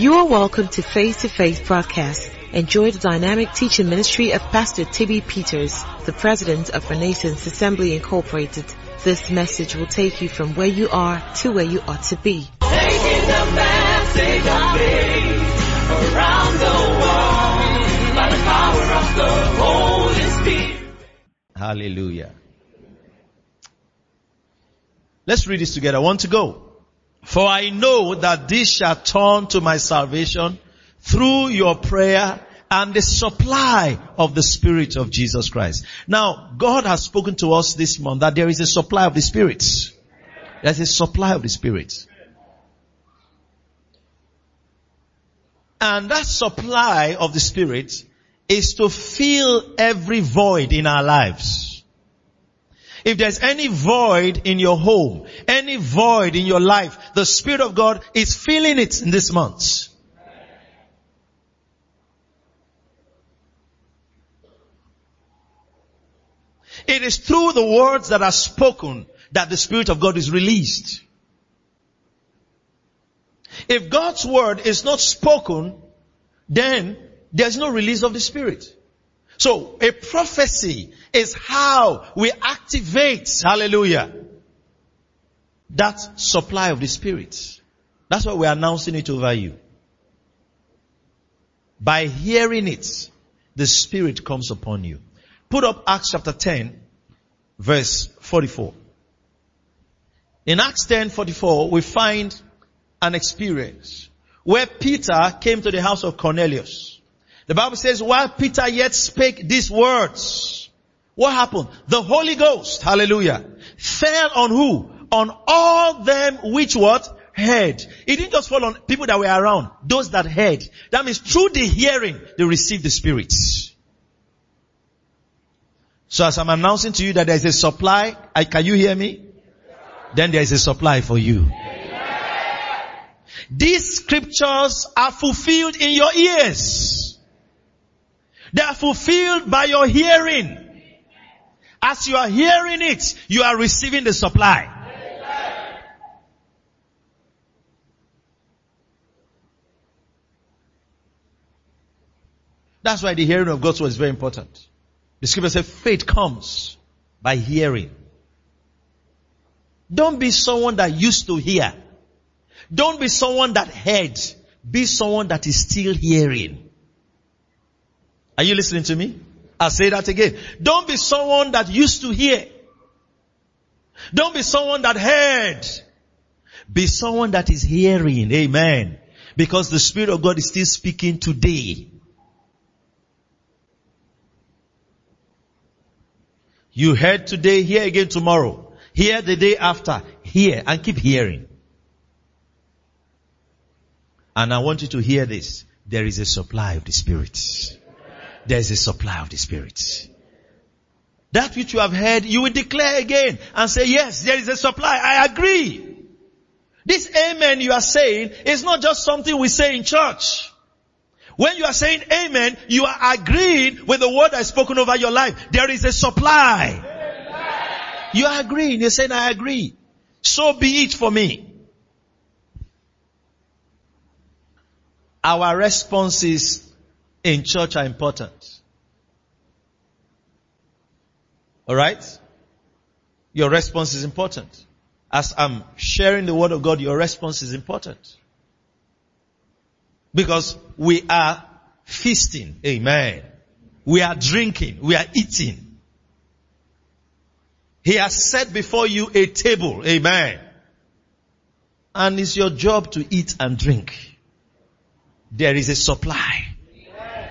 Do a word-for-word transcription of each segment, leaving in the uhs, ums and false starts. You are welcome to Faith to Faith broadcast. Enjoy the dynamic teaching ministry of Pastor Tibby Peters, the president of Renaissance Assembly Incorporated. This message will take you from where you are to where you ought to be. Taking the message of faith around the world by the power of the Holy Spirit. Hallelujah. Let's read this together. One to go. For I know that this shall turn to my salvation through your prayer and the supply of the Spirit of Jesus Christ. Now, God has spoken to us this month that there is a supply of the Spirit. There's a supply of the Spirit. And that supply of the Spirit is to fill every void in our lives. If there's any void in your home, any void in your life, the Spirit of God is filling it in this month. It is through the words that are spoken that the Spirit of God is released. If God's word is not spoken, then there's no release of the Spirit. So a prophecy is how we activate, hallelujah, that supply of the Spirit. That's why we're announcing it over you. By hearing it, the Spirit comes upon you. Put up Acts chapter ten, verse forty-four. In Acts ten forty-four, we find an experience where Peter came to the house of Cornelius. The Bible says, while Peter yet spake these words, what happened? The Holy Ghost, hallelujah, fell on who? On all them which what? Heard. It didn't just fall on people that were around, those that heard. That means through the hearing, they received the Spirit. So as I'm announcing to you that there is a supply, I, can you hear me? Then there is a supply for you. Amen. These scriptures are fulfilled in your ears. They are fulfilled by your hearing. As you are hearing it, you are receiving the supply. Amen. That's why the hearing of God's word is very important. The scripture says faith comes by hearing. Don't be someone that used to hear. Don't be someone that heard. Be someone that is still hearing. Are you listening to me? I'll say that again. Don't be someone that used to hear. Don't be someone that heard. Be someone that is hearing. Amen. Because the Spirit of God is still speaking today. You heard today, hear again tomorrow, hear the day after, hear and keep hearing. And I want you to hear this. There is a supply of the Spirit. There is a supply of the Spirit. That which you have heard, you will declare again and say, yes, there is a supply. I agree. This amen you are saying is not just something we say in church. When you are saying amen, you are agreeing with the word that is spoken over your life. There is a supply. Amen. You are agreeing. You're saying, I agree. So be it for me. Our responses in church are important. Alright? Your response is important. As I'm sharing the word of God, your response is important. Because we are feasting. Amen. We are drinking. We are eating. He has set before you a table. Amen. And it's your job to eat and drink. There is a supply. Amen.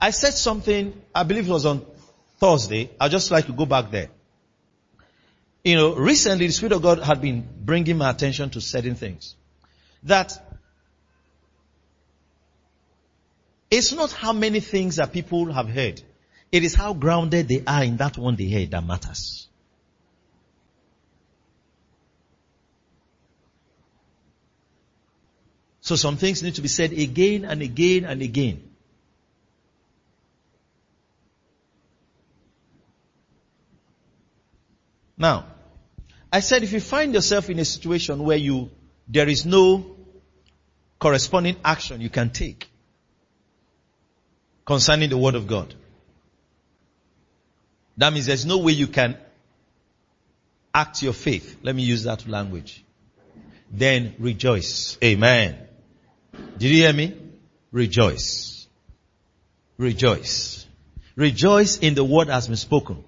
I said something, I believe it was on Thursday. I'd just like to go back there. You know, recently the Spirit of God had been bringing my attention to certain things. That it's not how many things that people have heard. It is how grounded they are in that one they heard that matters. So some things need to be said again and again and again. Now, I said if you find yourself in a situation where you, there is no corresponding action you can take concerning the Word of God, that means there's no way you can act your faith. Let me use that language. Then rejoice. Amen. Did you hear me? Rejoice. Rejoice. Rejoice in the word has been spoken.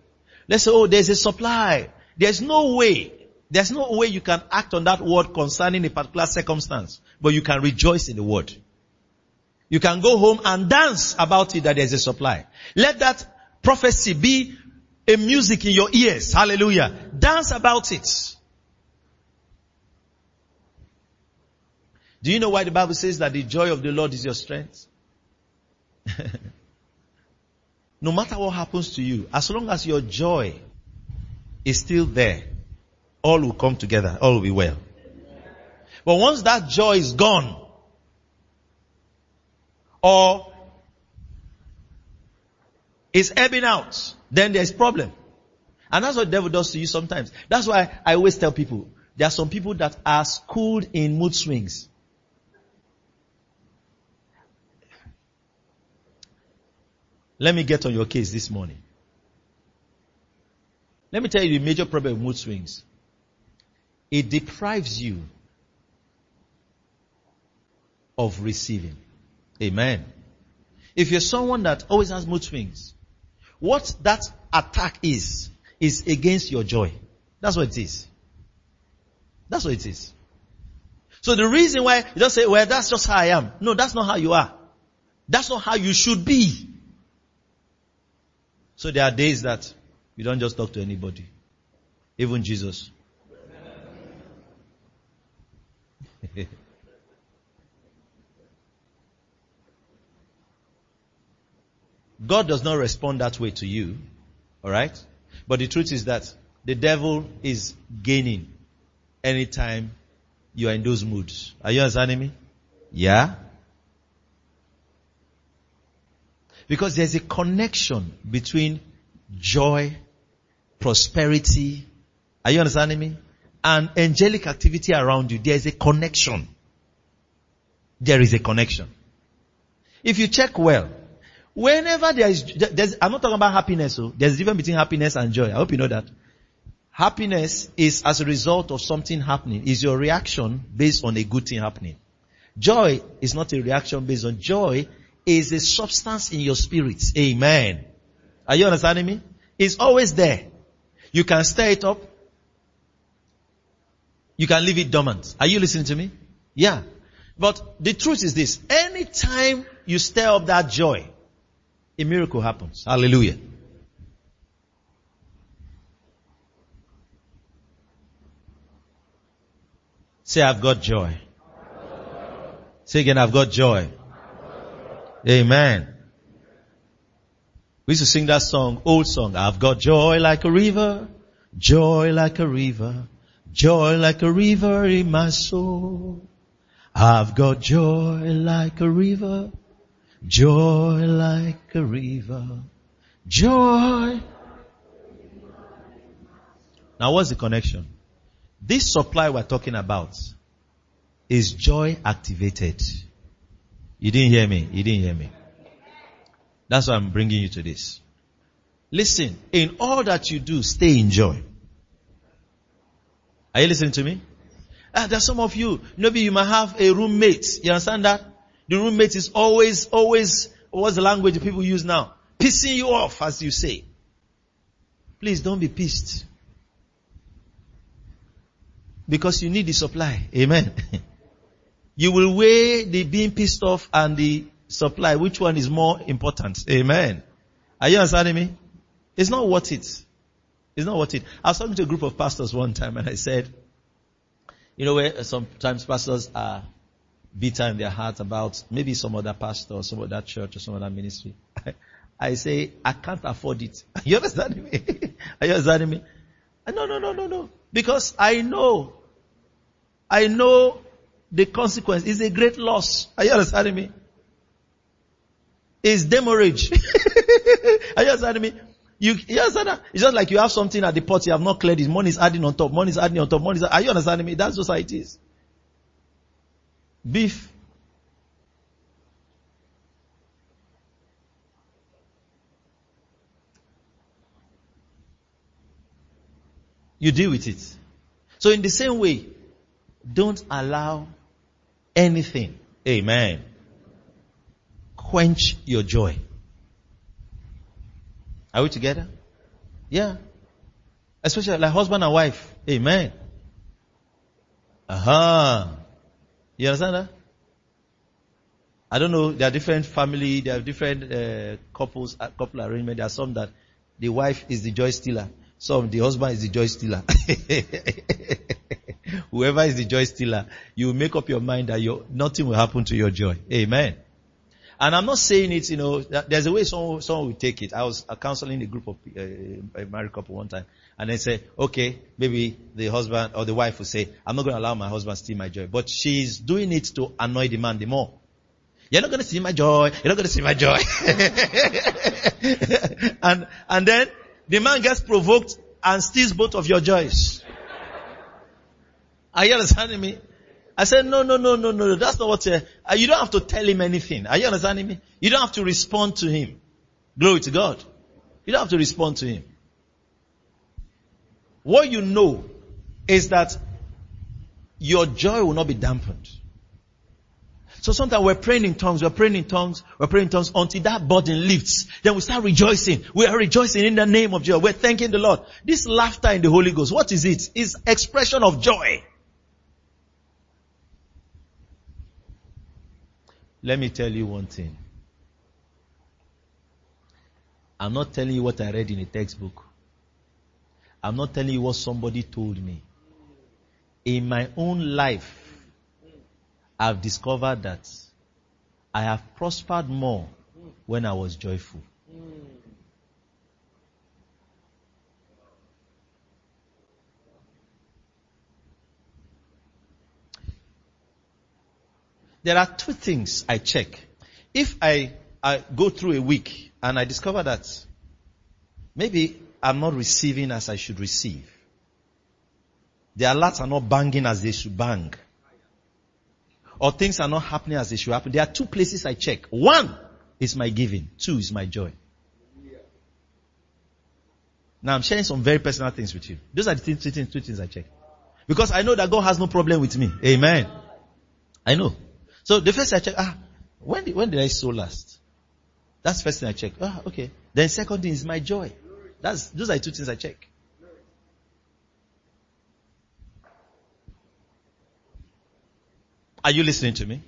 Let's say, oh, there's a supply. There's no way. There's no way you can act on that word concerning a particular circumstance. But you can rejoice in the word. You can go home and dance about it that there's a supply. Let that prophecy be a music in your ears. Hallelujah. Dance about it. Do you know why the Bible says that the joy of the Lord is your strength? No matter what happens to you, as long as your joy is still there, all will come together. All will be well. But once that joy is gone, or is ebbing out, then there's problem. And that's what the devil does to you sometimes. That's why I always tell people, there are some people that are schooled in mood swings. Let me get on your case this morning. Let me tell you the major problem with mood swings. It deprives you of receiving. Amen. If you're someone that always has mood swings, what that attack is, is against your joy. That's what it is. That's what it is. So the reason why you don't say, well, that's just how I am. No, that's not how you are. That's not how you should be. So there are days that you don't just talk to anybody. Even Jesus. God does not respond that way to you. Alright? But the truth is that the devil is gaining anytime you are in those moods. Are you understanding me? Yeah? Because there's a connection between joy, prosperity, are you understanding me? And angelic activity around you. There's a connection. There is a connection. If you check well, whenever there is, there's, I'm not talking about happiness, so there's a difference between happiness and joy. I hope you know that. Happiness is as a result of something happening, is your reaction based on a good thing happening. Joy is not a reaction based on joy. Is a substance in your spirit. Amen. Are you understanding me? It's always there. You can stir it up. You can leave it dormant. Are you listening to me? Yeah. But the truth is this. Anytime you stir up that joy, a miracle happens. Hallelujah. Say, I've got joy. Say again, I've got joy. Amen. We used to sing that song, old song. I've got joy like a river, joy like a river, joy like a river in my soul. I've got joy like a river, joy like a river, joy. Now what's the connection? This supply we're talking about is joy activated. You didn't hear me. You didn't hear me. That's why I'm bringing you to this. Listen, in all that you do, stay in joy. Are you listening to me? Ah, there's some of you, maybe you might have a roommate. You understand that? The roommate is always, always, what's the language people use now? Pissing you off, as you say. Please don't be pissed. Because you need the supply. Amen. You will weigh the being pissed off and the supply. Which one is more important? Amen. Are you understanding me? It's not worth it. It's not worth it. I was talking to a group of pastors one time and I said, you know where sometimes pastors are bitter in their heart about maybe some other pastor or some other church or some other ministry. I, I say, I can't afford it. Are you understanding me? Are you understanding me? No, no, no, no, no. Because I know, I know the consequence is a great loss. Are you understanding me? It's demurrage. Are you understanding me? You, you understand that? It's just like you have something at the pot, you have not cleared it. Money is adding on top, money is adding on top, money is adding. Are you understanding me? That's just how it is. Beef. You deal with it. So in the same way, don't allow anything. Amen. Quench your joy. Are we together? Yeah. Especially like husband and wife. Amen. Aha. Uh-huh. You understand that? I don't know. There are different family. There are different uh, couples, uh, couple arrangement. There are some that the wife is the joy stealer. Some the husband is the joy stealer. Whoever is the joy stealer, you make up your mind that your nothing will happen to your joy. Amen. And I'm not saying it, you know, there's a way someone, someone will take it. I was counseling a group of uh, a married couple one time, and they say, okay, maybe the husband or the wife will say, I'm not going to allow my husband to steal my joy. But she's doing it to annoy the man the more. You're not going to steal my joy. You're not going to steal my joy. and, and then the man gets provoked and steals both of your joys. Are you understanding me? I said, no, no, no, no, no, that's not what, uh, you don't have to tell him anything. Are you understanding me? You don't have to respond to him. Glory to God. You don't have to respond to him. What you know is that your joy will not be dampened. So sometimes we're praying in tongues, we're praying in tongues, we're praying in tongues until that burden lifts. Then we start rejoicing. We are rejoicing in the name of Jesus. We're thanking the Lord. This laughter in the Holy Ghost, what is it? It's expression of joy. Let me tell you one thing. I'm not telling you what I read in a textbook. I'm not telling you what somebody told me. In my own life, I've discovered that I have prospered more when I was joyful. There are two things I check. If I, I go through a week and I discover that maybe I'm not receiving as I should receive, the alerts are not banging as they should bang, or things are not happening as they should happen, there are two places I check. One is my giving. Two is my joy. Yeah. Now I'm sharing some very personal things with you. Those are the two things, two things I check. Because I know that God has no problem with me. Amen. I know. So the first I check, ah, when did, when did I sow last? That's the first thing I check. Ah, okay. Then second thing is my joy. That's, those are the two things I check. Are you listening to me?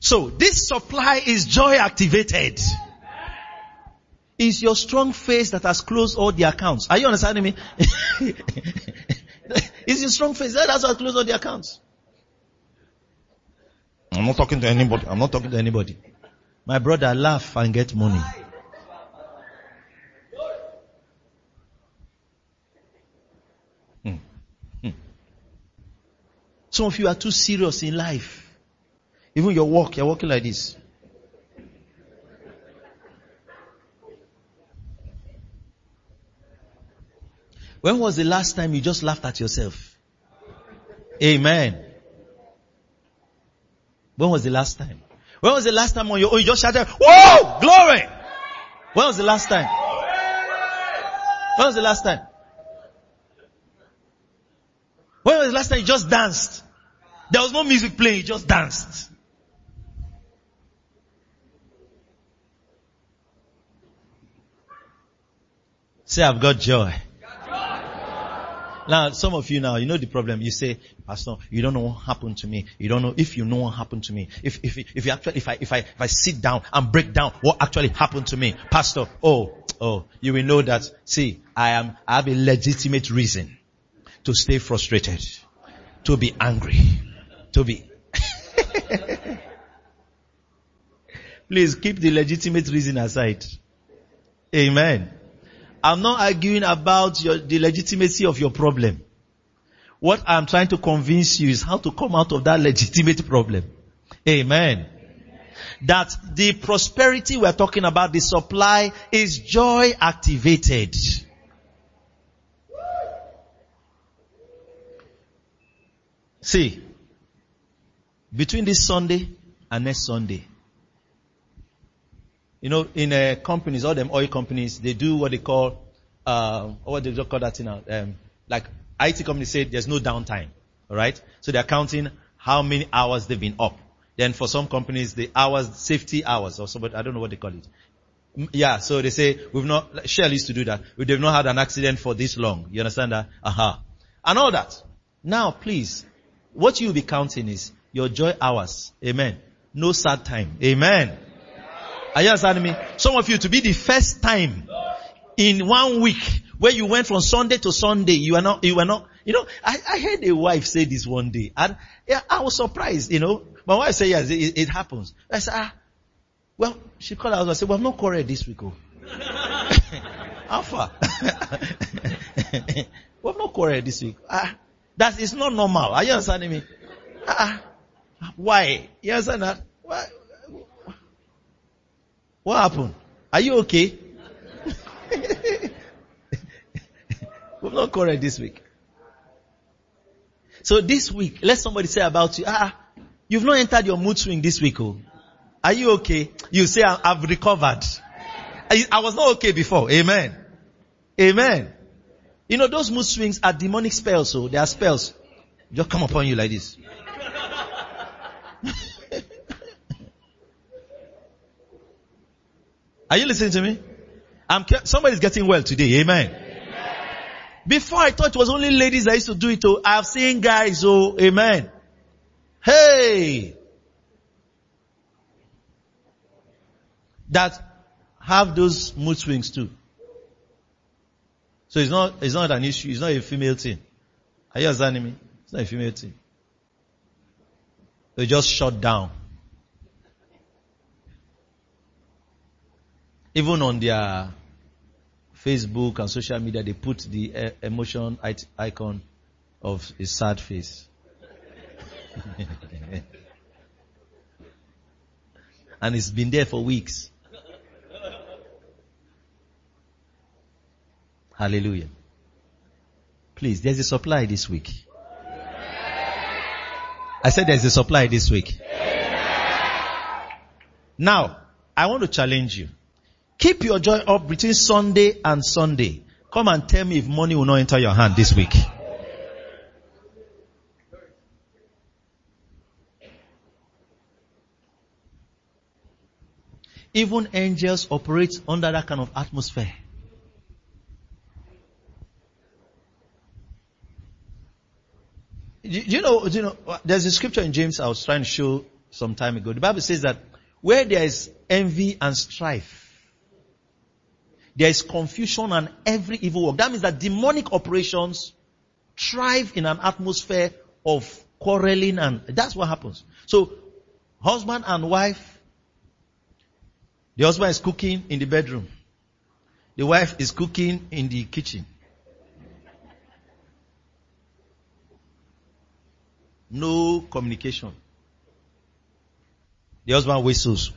So this supply is joy activated. It's your strong face that has closed all the accounts. Are you understanding me? It's your strong face. That's what closed all the accounts. I'm not talking to anybody. I'm not talking to anybody. My brother, laugh and get money. Hmm. Hmm. Some of you are too serious in life. Even your walk, you're walking like this. When was the last time you just laughed at yourself? Amen. When was the last time? When was the last time on your own you just shouted, whoa, glory? When was the last time? When was the last time? When was the last time you just danced? There was no music playing, you just danced. Say, I've got joy. Now, some of you now, you know the problem. You say, Pastor, you don't know what happened to me. You don't know if you know what happened to me. If, if, if you actually, if I, if I, if I sit down and break down what actually happened to me, Pastor, oh, oh, you will know that, see, I am, I have a legitimate reason to stay frustrated, to be angry, to be. Please keep the legitimate reason aside. Amen. I'm not arguing about your, the legitimacy of your problem. What I'm trying to convince you is how to come out of that legitimate problem. Amen. Amen. that the prosperity we're talking about, the supply, is joy activated. See, between this Sunday and next Sunday, you know, in uh, companies, all them oil companies, they do what they call, uh, what do they call that now? Um, like I T companies say there's no downtime, all right? So they're counting how many hours they've been up. Then for some companies, the hours, safety hours or something, I don't know what they call it. Yeah, so they say, we've not, like Shell used to do that. They've not had an accident for this long. You understand that? Aha. Uh-huh. And all that. Now, please, what you'll be counting is your joy hours. Amen. No sad time. Amen. Are you understanding me? Some of you, to be the first time in one week where you went from Sunday to Sunday, you are not, you are not, you know, I, I heard a wife say this one day, and yeah, I was surprised, you know. My wife said, yes, it, it happens. I said, ah, well, she called out and I said, well, I've not quarreled this week, oh. How far? Well, I've not quarreled this week. Ah, that is not normal. Are you understanding me? Ah, why? You understand that? Why? What happened? Are you okay? We've not quarreled this week. So this week, let somebody say about you, ah, you've not entered your mood swing this week, oh. Are you okay? You say, I've recovered. I, I was not okay before. Amen. Amen. You know, those mood swings are demonic spells, so they are spells. Just come upon you like this. Are you listening to me? I'm, somebody's getting well today. Amen. Amen. Before I thought it was only ladies that used to do it. Oh, I've seen guys. Oh, amen. Hey. That have those mood swings too. So it's not, it's not an issue. It's not a female thing. Are you understanding me? It's not a female thing. They just shut down. Even on their Facebook and social media, they put the emotion icon of a sad face. And it's been there for weeks. Hallelujah. Please, there's a supply this week. I said there's a supply this week. Now, I want to challenge you. Keep your joy up between Sunday and Sunday. Come and tell me if money will not enter your hand this week. Even angels operate under that kind of atmosphere. Do you know, do you know, there's a scripture in James I was trying to show some time ago. The Bible says that where there is envy and strife, there is confusion and every evil work. That means that demonic operations thrive in an atmosphere of quarreling, and that's what happens. So, husband and wife, the husband is cooking in the bedroom. The wife is cooking in the kitchen. No communication. The husband whistles.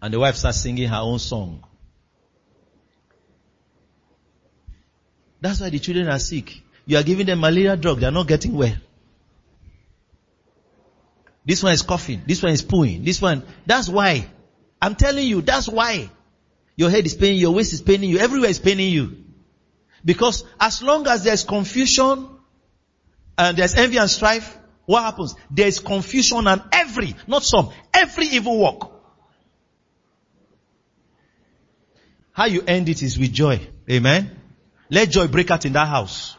And the wife starts singing her own song. That's why the children are sick. You are giving them malaria drug. They are not getting well. This one is coughing. This one is pooing. This one. That's why. I'm telling you, that's why. Your head is paining you. Your waist is paining you. Everywhere is paining you. Because as long as there's confusion and there's envy and strife, what happens? There's confusion and every, not some, every evil work. How you end it is with joy. Amen. Let joy break out in that house.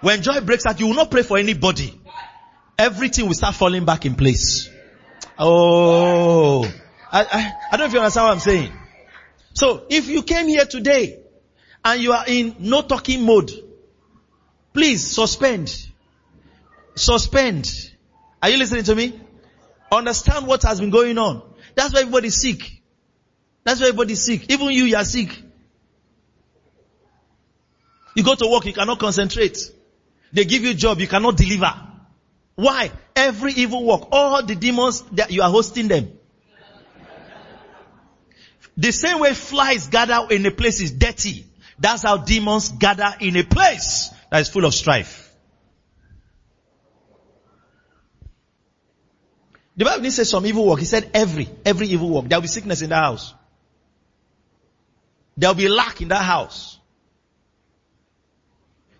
When joy breaks out, you will not pray for anybody. Everything will start falling back in place. Oh. I, I, I don't know if you understand what I'm saying. So, if you came here today and you are in no talking mode, please suspend. Suspend. Are you listening to me? Understand what has been going on. That's why everybody's sick. That's why everybody's sick. Even you, you are sick. You go to work, you cannot concentrate. They give you a job, you cannot deliver. Why? Every evil work, all the demons, that you are hosting them. The same way flies gather in a place is dirty. That's how demons gather in a place that is full of strife. The Bible didn't say some evil work. He said every, every evil work. There will be sickness in that house. There will be lack in that house.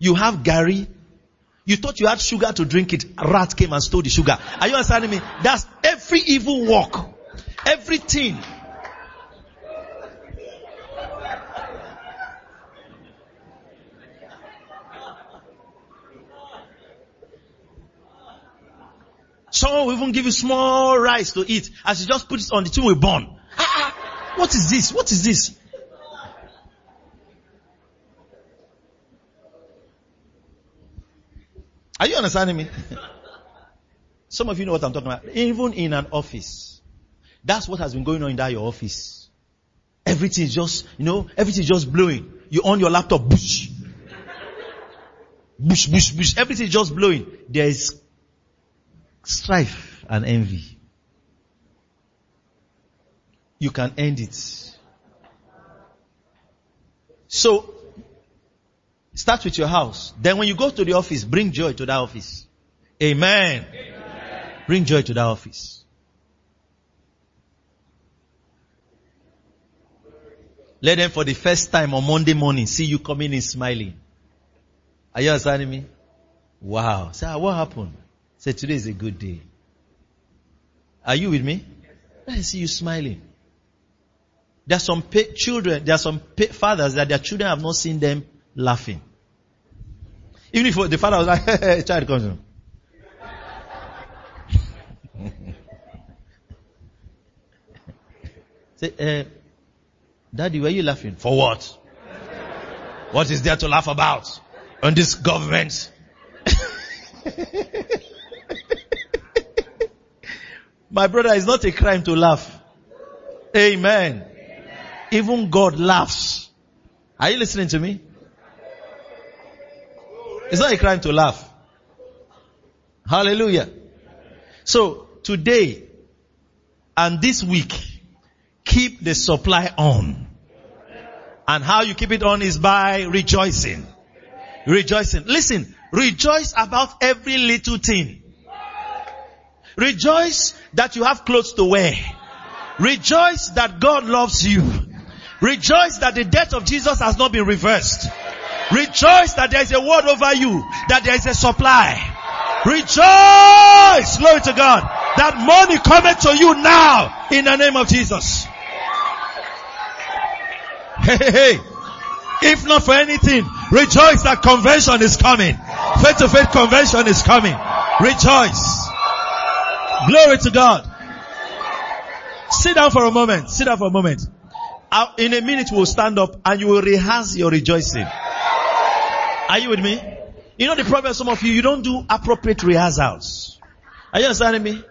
You have Gary. You thought you had sugar to drink it. A rat came and stole the sugar. Are you understanding me? That's every evil work. Everything. Someone will even give you small rice to eat. As you just put it on the tin, we burn. Ah, ah, what is this? What is this? Are you understanding me? Some of you know what I'm talking about. Even in an office. That's what has been going on in that your office. Everything is just, you know, everything is just blowing. You on your laptop, bush. Bush, bush, bush. Everything is just blowing. There is strife and envy. You can end it. So, start with your house. Then when you go to the office, bring joy to that office. Amen. Amen. Bring joy to that office. Let them for the first time on Monday morning see you coming in smiling. Are you understanding me? Wow. Say, so what happened? Say, today is a good day. Are you with me? Let us see you smiling. There are some pa- children, there are some pa- fathers that their children have not seen them laughing. Even if the father was like, hey, hey, child comes home. Say, uh, Daddy, were you laughing? For what? What is there to laugh about on this government? My brother, it's not a crime to laugh. Amen. Amen. Even God laughs. Are you listening to me? It's not a crime to laugh. Hallelujah. So, today and this week, keep the supply on. And how you keep it on is by rejoicing. Rejoicing. Listen, rejoice about every little thing. Rejoice that you have clothes to wear. Rejoice that God loves you. Rejoice that the death of Jesus has not been reversed. Rejoice that there is a word over you, that there is a supply. Rejoice, glory to God, that money cometh to you now in the name of Jesus. Hey, hey, hey. If not for anything, rejoice that convention is coming. Faith to Faith convention is coming. Rejoice. Glory to God. Sit down for a moment. Sit down for a moment. In a minute we'll stand up and you will rehearse your rejoicing. Are you with me? You know the problem, some of you, you don't do appropriate rehearsals. Are you understanding me?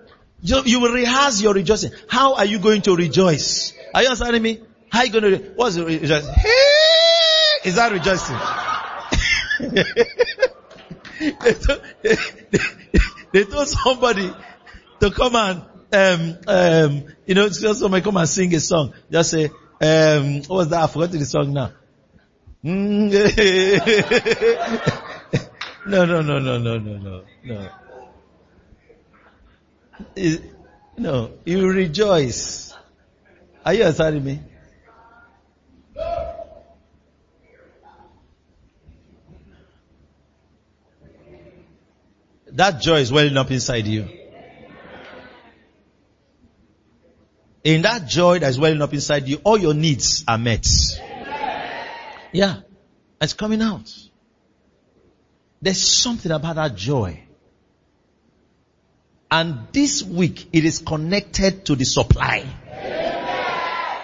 You, you will rehearse your rejoicing. How are you going to rejoice? Are you understanding me? How are you going to rejoice? What's the rejoicing? Hey! Is that rejoicing? they, told, they, they, they told somebody to come and, um, um, you know, just somebody come and sing a song. Just say, um, what was that? I forgot the song now. no, no, no, no, no, no, no, no. Is, no, you rejoice. Are you understanding me? That joy is welling up inside you. In that joy that is welling up inside you, all your needs are met. Yeah, it's coming out. There's something about that joy. And this week, it is connected to the supply. Yeah.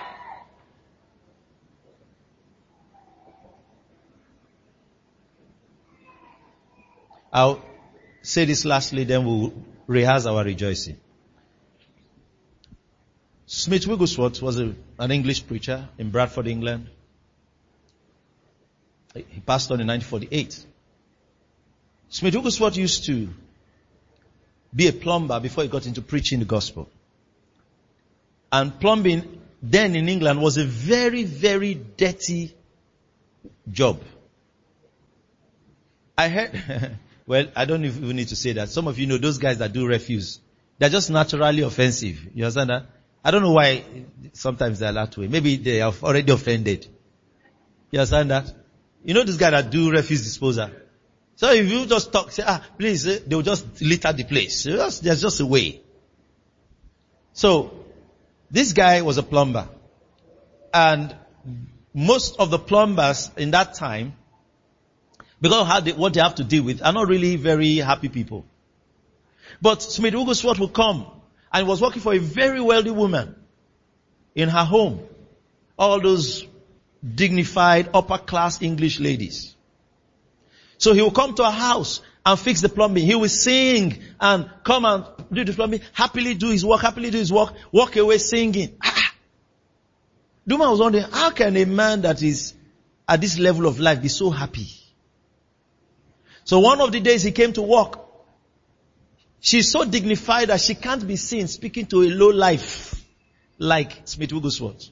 I'll say this lastly, then we'll rehearse our rejoicing. Smith Wigglesworth was a, an English preacher in Bradford, England. He passed on in nineteen forty-eight. Smith Wigglesworth used to be a plumber before he got into preaching the gospel. And plumbing then in England was a very, very dirty job. I heard, well, I don't even need to say that. Some of you know those guys that do refuse. They're just naturally offensive. You understand that? I don't know why sometimes they're that way. Maybe they have already offended. You understand that? You know this guy that do refuse disposal? So if you just talk, say, ah, please, they'll just litter the place. There's just a way. So, this guy was a plumber. And most of the plumbers in that time, because of how they, what they have to deal with, are not really very happy people. But Smith Wigglesworth would come and was working for a very wealthy woman in her home. All those dignified, upper class English ladies. So he will come to a house and fix the plumbing. He will sing and come and do the plumbing, happily do his work, happily do his work, walk away singing. Ah. The woman was wondering, how can a man that is at this level of life be so happy? So one of the days he came to work, she's so dignified that she can't be seen speaking to a low life like Smith Wigglesworth.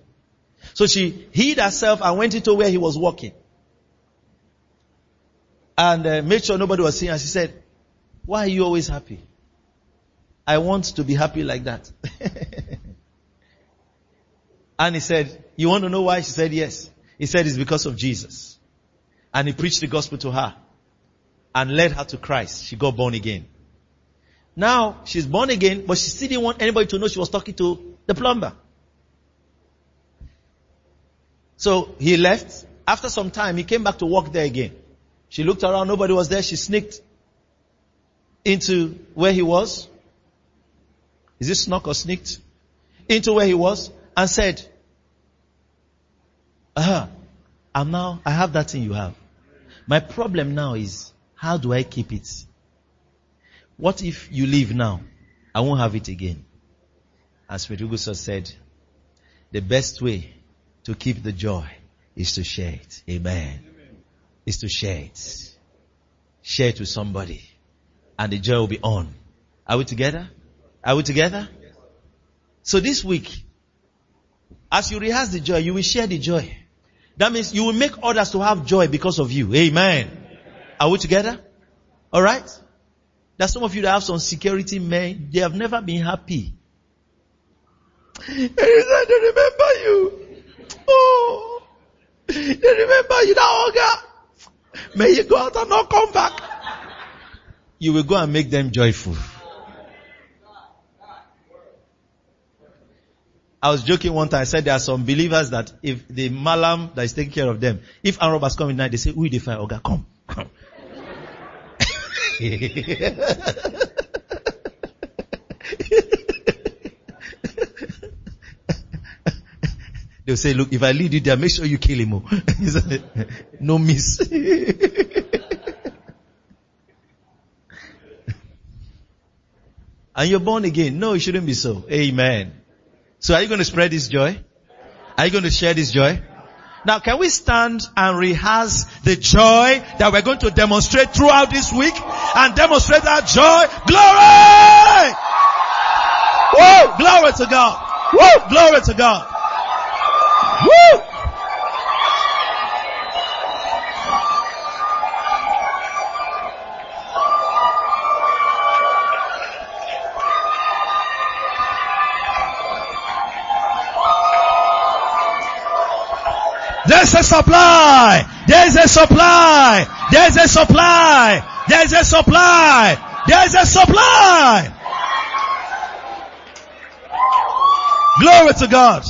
So she hid herself and went into where he was working. And uh, made sure nobody was seeing her. She said, why are you always happy? I want to be happy like that. And he said, you want to know why? She said, yes. He said, it's because of Jesus. And he preached the gospel to her and led her to Christ. She got born again. Now she's born again, but she still didn't want anybody to know she was talking to the plumber. So he left. After some time, he came back to work there again. She looked around, nobody was there. She sneaked into where he was. Is it snuck or sneaked? Into where he was and said, uh-huh, I'm now, I have that thing you have. My problem now is, how do I keep it? What if you leave now? I won't have it again. As Smith Wigglesworth said, the best way to keep the joy is to share it. Amen. Is to share it. Share it with somebody. And the joy will be on. Are we together? Are we together? So this week, as you rehearse the joy, you will share the joy. That means you will make others to have joy because of you. Amen. Are we together? Alright? There's some of you that have some security men. They have never been happy. I don't remember you. Oh. They remember you, that ogre. May you go out and not come back. You will go and make them joyful. I was joking one time. I said there are some believers that if the malam that is taking care of them, if armed robbers come in night, they say, "We defy Oga, come, come." They'll say, look, if I lead you there, make sure you kill him. No miss. And you're born again. No, it shouldn't be so. Amen. So are you going to spread this joy? Are you going to share this joy? Now, can we stand and rehearse the joy that we're going to demonstrate throughout this week and demonstrate that joy? Glory! Woo! Glory to God. Woo! Glory to God. Woo! There's a supply! There's a supply! There's a supply! There's a supply! There's a supply! Glory to God!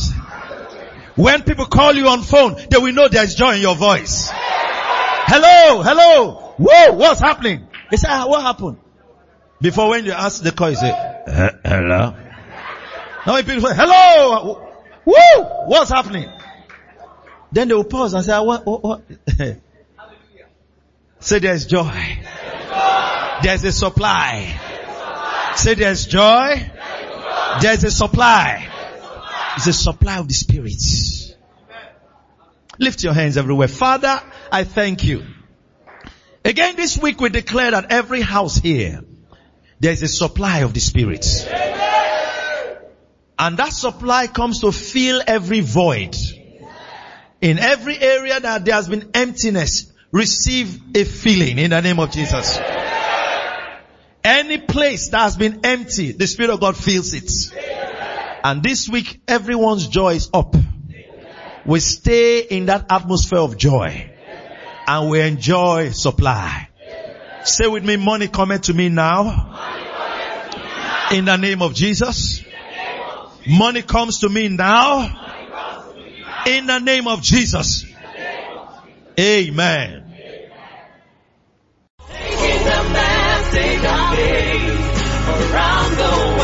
When people call you on phone, they will know there's joy in your voice. Hello, hello. Whoa, what's happening? They say, ah, what happened? Before when you ask the call, you say, hello. Now when people say, hello, whoa, what's happening? Then they will pause and say, ah, what, what, what? Say there's joy. There's a supply. Say there's joy. There's a supply. It's a supply of the Spirit. Amen. Lift your hands everywhere. Father, I thank you. Again this week we declare that every house here there is a supply of the Spirit. Amen. And that supply comes to fill every void. In every area that there has been emptiness, receive a filling in the name of Jesus. Amen. Any place that has been empty, the Spirit of God fills it. Amen. And this week, everyone's joy is up. Amen. We stay in that atmosphere of joy. Amen. And we enjoy supply. Amen. Say with me, money cometh to me now. Money to me now. In the name of Jesus. Name of Jesus. Money comes to me now. In the name of Jesus. Amen. Taking the mass, take our days around the world.